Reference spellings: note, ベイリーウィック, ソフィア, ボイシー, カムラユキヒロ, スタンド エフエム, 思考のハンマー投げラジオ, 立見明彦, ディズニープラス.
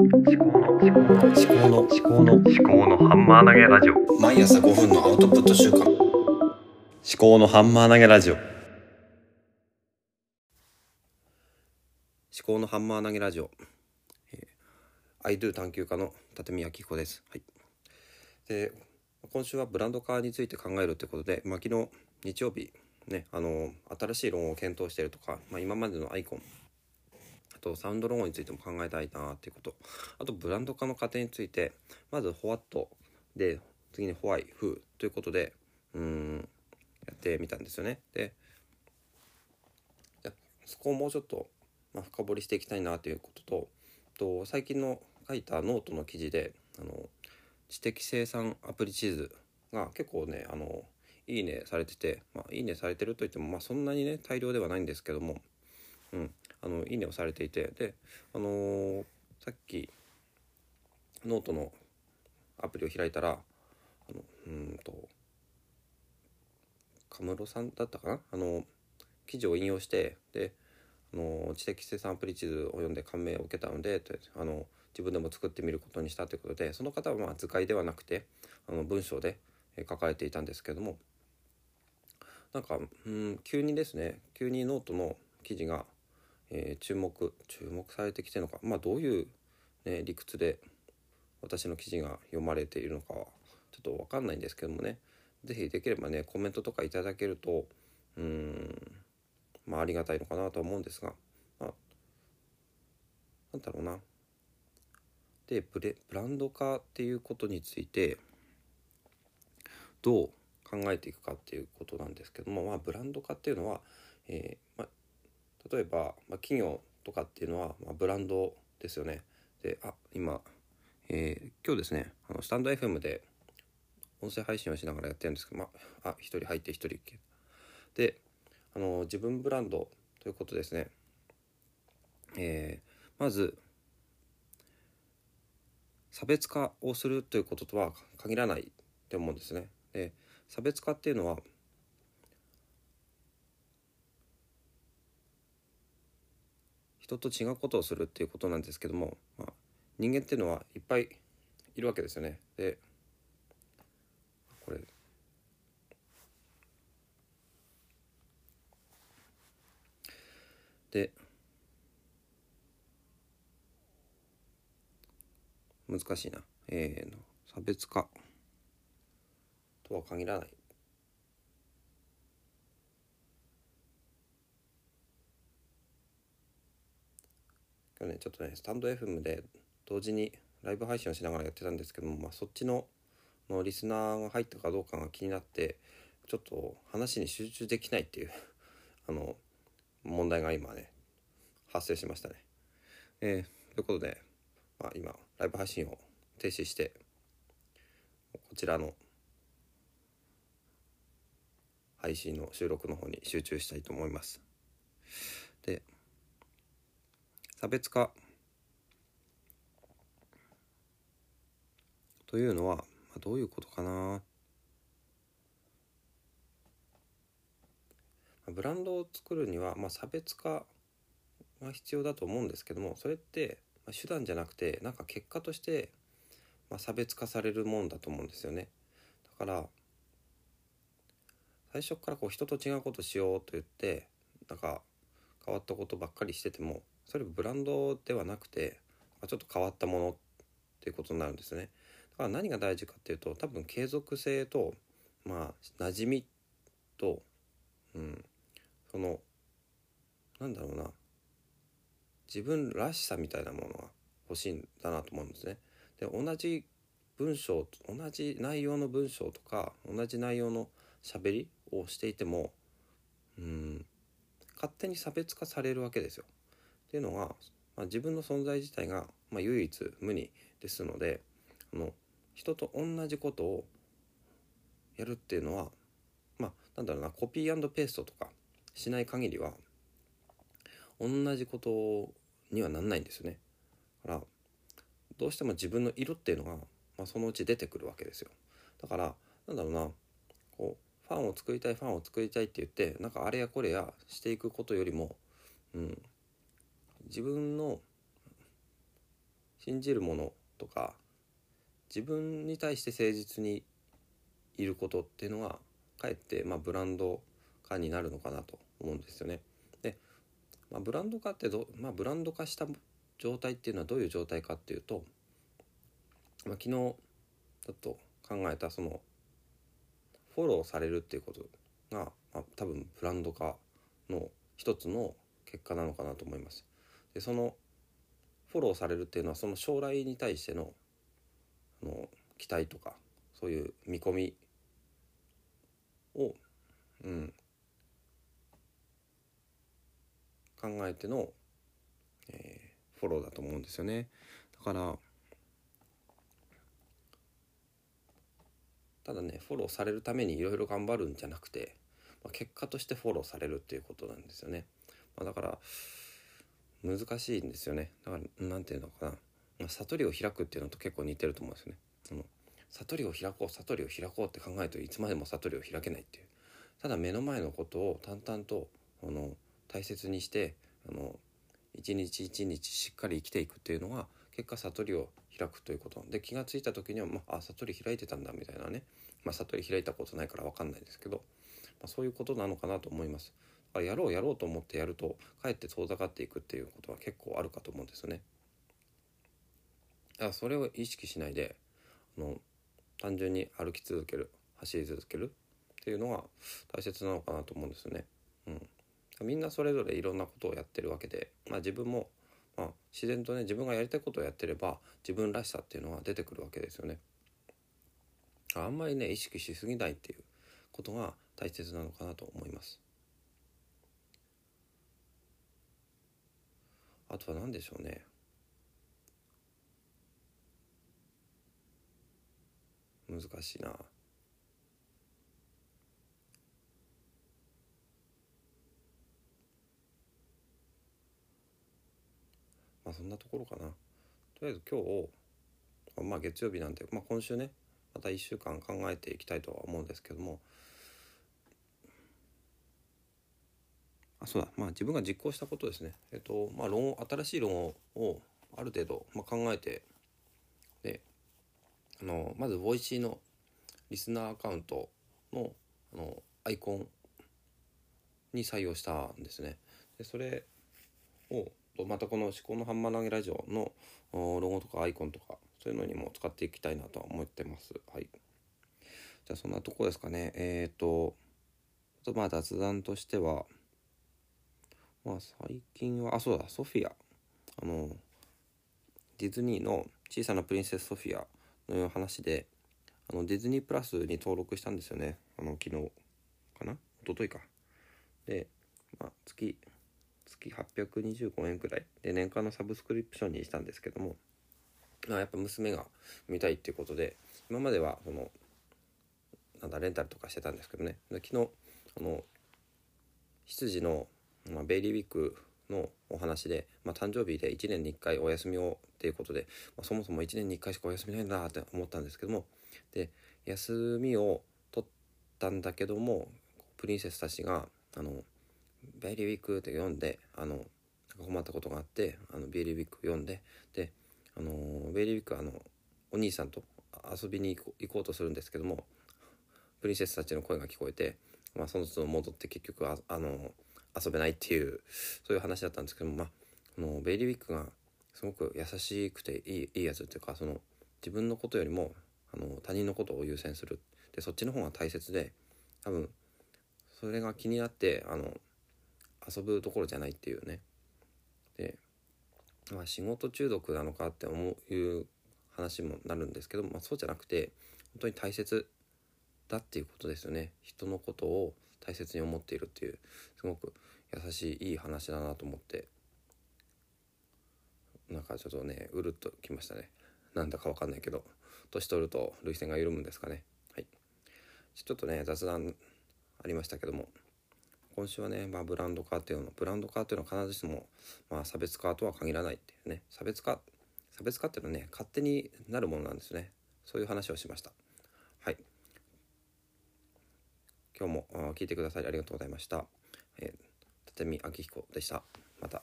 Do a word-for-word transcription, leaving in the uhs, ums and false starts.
思考の思考の思考の思考のハンマー投げラジオ、毎朝ごふんのアウトプット週間、思考のハンマー投げラジオ。思考のハンマー投げラジオ、えー、I do 探究家の立見明彦です。はい、で今週はブランド化について考えるということで、まあ、昨日日曜日、ね、あの新しいロゴを検討しているとか、まあ、今までのアイコン、サウンドロゴについても考えたいなということ、あとブランド化の過程について、まずホワットで次にホワイフーということでうーんやってみたんですよね。でそこをもうちょっと、まあ、深掘りしていきたいなということ と, と最近の書いたノートの記事で、あの知的生産アプリ地図が結構ね、あのいいねされてて、まあ、いいねされてるといっても、まあ、そんなにね大量ではないんですけども、うん、あのいいねをされていて、で、あのー、さっきノートのアプリを開いたら、あのうーんとカムロさんだったかな、あの記事を引用して、で、あのー、知的生産アプリ地図を読んで感銘を受けたので、あの自分でも作ってみることにしたということで、その方はまあ図解ではなくて、あの文章で書かれていたんですけども、なんかうん急にですね急にノートの記事がえー、注目注目されてきてるのか、まあ、どういう、ね、理屈で私の記事が読まれているのかはちょっと分かんないんですけどもね、ぜひできればねコメントとかいただけるとうーん、まあ、ありがたいのかなと思うんですが、まあ、なんだろうな。でブレ、ブランド化っていうことについてどう考えていくかっていうことなんですけども、まあ、ブランド化っていうのは、えーまあ例えば、まあ、企業とかっていうのは、まあ、ブランドですよね。で、あ、今、えー、今日ですね、あのスタンド エフエム で音声配信をしながらやってるんですけど、まあ、あ、一人入って一人で、あの自分ブランドということですね。えー、まず差別化をするということとは限らないって思うんですね。で、差別化っていうのは人と違うことをするっていうことなんですけども、まあ、人間っていうのはいっぱいいるわけですよね。で、これで難しいな、えー、差別化とは限らない。ちょっとねスタンド エフエム で同時にライブ配信をしながらやってたんですけども、まあ、そっちの、のリスナーが入ったかどうかが気になって、ちょっと話に集中できないっていうあの問題が今ね発生しましたね。えー、ということで、まあ、今ライブ配信を停止して、こちらの配信の収録の方に集中したいと思います。で差別化というのはどういうことかな。ブランドを作るには、まあ、差別化が必要だと思うんですけども、それって手段じゃなくて、なんか結果として、まあ、差別化されるもんだと思うんですよね。だから最初からこう人と違うことしようと言って、なんか変わったことばっかりしてても、それブランドではなくて、ちょっと変わったものっていうことになるんですね。だから何が大事かっていうと、多分継続性と、まあ、馴染みと、うん、その、なんだろうな、自分らしさみたいなものが欲しいんだなと思うんですね。で、同じ文章、同じ内容の文章とか、同じ内容の喋りをしていても、うん、勝手に差別化されるわけですよ。っていうのが、まあ、自分の存在自体が、まあ、唯一無二ですので、あの人と同じことをやるっていうのは、まあ、なんだろうな、コピー&ペーストとかしない限りは同じことにはなんないんですよね。だからどうしても自分の色っていうのが、まあ、そのうち出てくるわけですよ。だからなんだろうな、こうファンを作りたいファンを作りたいって言って、なんかあれやこれやしていくことよりも、うん自分の信じるものとか自分に対して誠実にいることっていうのはかえってまあブランド化になるのかなと思うんですよね。で、まあ、ブランド化ってど、まあ、ブランド化した状態っていうのはどういう状態かっていうと、まあ、昨日ちょっと考えたそのフォローされるっていうことが、まあ、多分ブランド化の一つの結果なのかなと思います。で、そのフォローされるっていうのはその将来に対しての、あの期待とかそういう見込みを、うん、考えての、えー、フォローだと思うんですよね。だからただね、フォローされるためにいろいろ頑張るんじゃなくて、まあ、結果としてフォローされるっていうことなんですよね。まあ、だから難しいんですよね。だからなんていうのかな、まあ、悟りを開くっていうのと結構似てると思うんですよね。その悟りを開こう悟りを開こうって考えるといつまでも悟りを開けないっていう、ただ目の前のことを淡々とあの大切にしてあの一日一日しっかり生きていくっていうのが結果悟りを開くということで、気がついた時には、まあ、あ悟り開いてたんだみたいなね、まあ、悟り開いたことないから分かんないですけど、まあ、そういうことなのかなと思います。だからやろうやろうと思ってやるとかえって遠ざかっていくっていうことは結構あるかと思うんですよね。だからそれを意識しないであの単純に歩き続ける走り続けるっていうのが大切なのかなと思うんですよね。うん、みんなそれぞれいろんなことをやってるわけで、まあ、自分も、まあ、自然とね自分がやりたいことをやってれば自分らしさっていうのが出てくるわけですよね。あんまりね意識しすぎないっていうことが大切なのかなと思います。あとは何でしょうね、難しいな。まあそんなところかな。とりあえず今日、まあ月曜日なんで、まあ今週ね、またいっしゅうかん考えていきたいとは思うんですけども、あ、そうだ、まあ自分が実行したことですね。えっと、まあ論、新しい論をある程度、まあ、考えて、で、あのまずボイシーのリスナーアカウント の, あのアイコンに採用したんですね。でそれをまたこの思考のハンマー投げラジオのロゴとかアイコンとかそういうのにも使っていきたいなとは思ってます。はい、じゃあそんなとこですかね。えっ、ー、とまあ雑談としては、まあ最近はあそうだソフィアあのディズニーの小さなプリンセスソフィアの話であのディズニープラスに登録したんですよね。あの昨日かな一昨日かで、まあ、月月はっぴゃくにじゅうごえんくらいで年間のサブスクリプションにしたんですけども、まあ、やっぱ娘が見たいっていうことで今まではそのなんだレンタルとかしてたんですけどね、昨日あの羊の、まあ、ベイリーウィークのお話で、まあ、誕生日でいちねんにいっかいお休みをっていうことで、まあ、そもそもいちねんにいっかいしかお休みないんだって思ったんですけども、で休みを取ったんだけどもプリンセスたちがあのベイリーウィークって読んであの困ったことがあってあのベイリーウィーク読んでであのベイリーウィークあのお兄さんと遊びに行こう、行こうとするんですけどもプリンセスたちの声が聞こえて、まあ、その都度戻って結局 あ, あの遊べないっていうそういう話だったんですけども、まあ、あのベイリーウィックがすごく優しくていい、いいやつっていうかその自分のことよりもあの他人のことを優先するでそっちの方が大切で多分それが気になってあの遊ぶところじゃないっていうねで、まあ、仕事中毒なのかって思ういう話もなるんですけど、まあ、そうじゃなくて本当に大切だっていうことですよね。人のことを大切に思っているっていうすごく優しいいい話だなと思ってなんかちょっとねうるっときましたね。なんだかわかんないけど年取ると涙腺が緩むんですかね。はい、ちょっとね雑談ありましたけども今週はね、まあ、ブランド化っていうのブランド化っていうのは必ずしも、まあ、差別化とは限らないっていうね差別化差別化っていうのはね勝手になるものなんですね。そういう話をしました。はい今日も聞いてくださりありがとうございました。えー、立見明彦でした。また。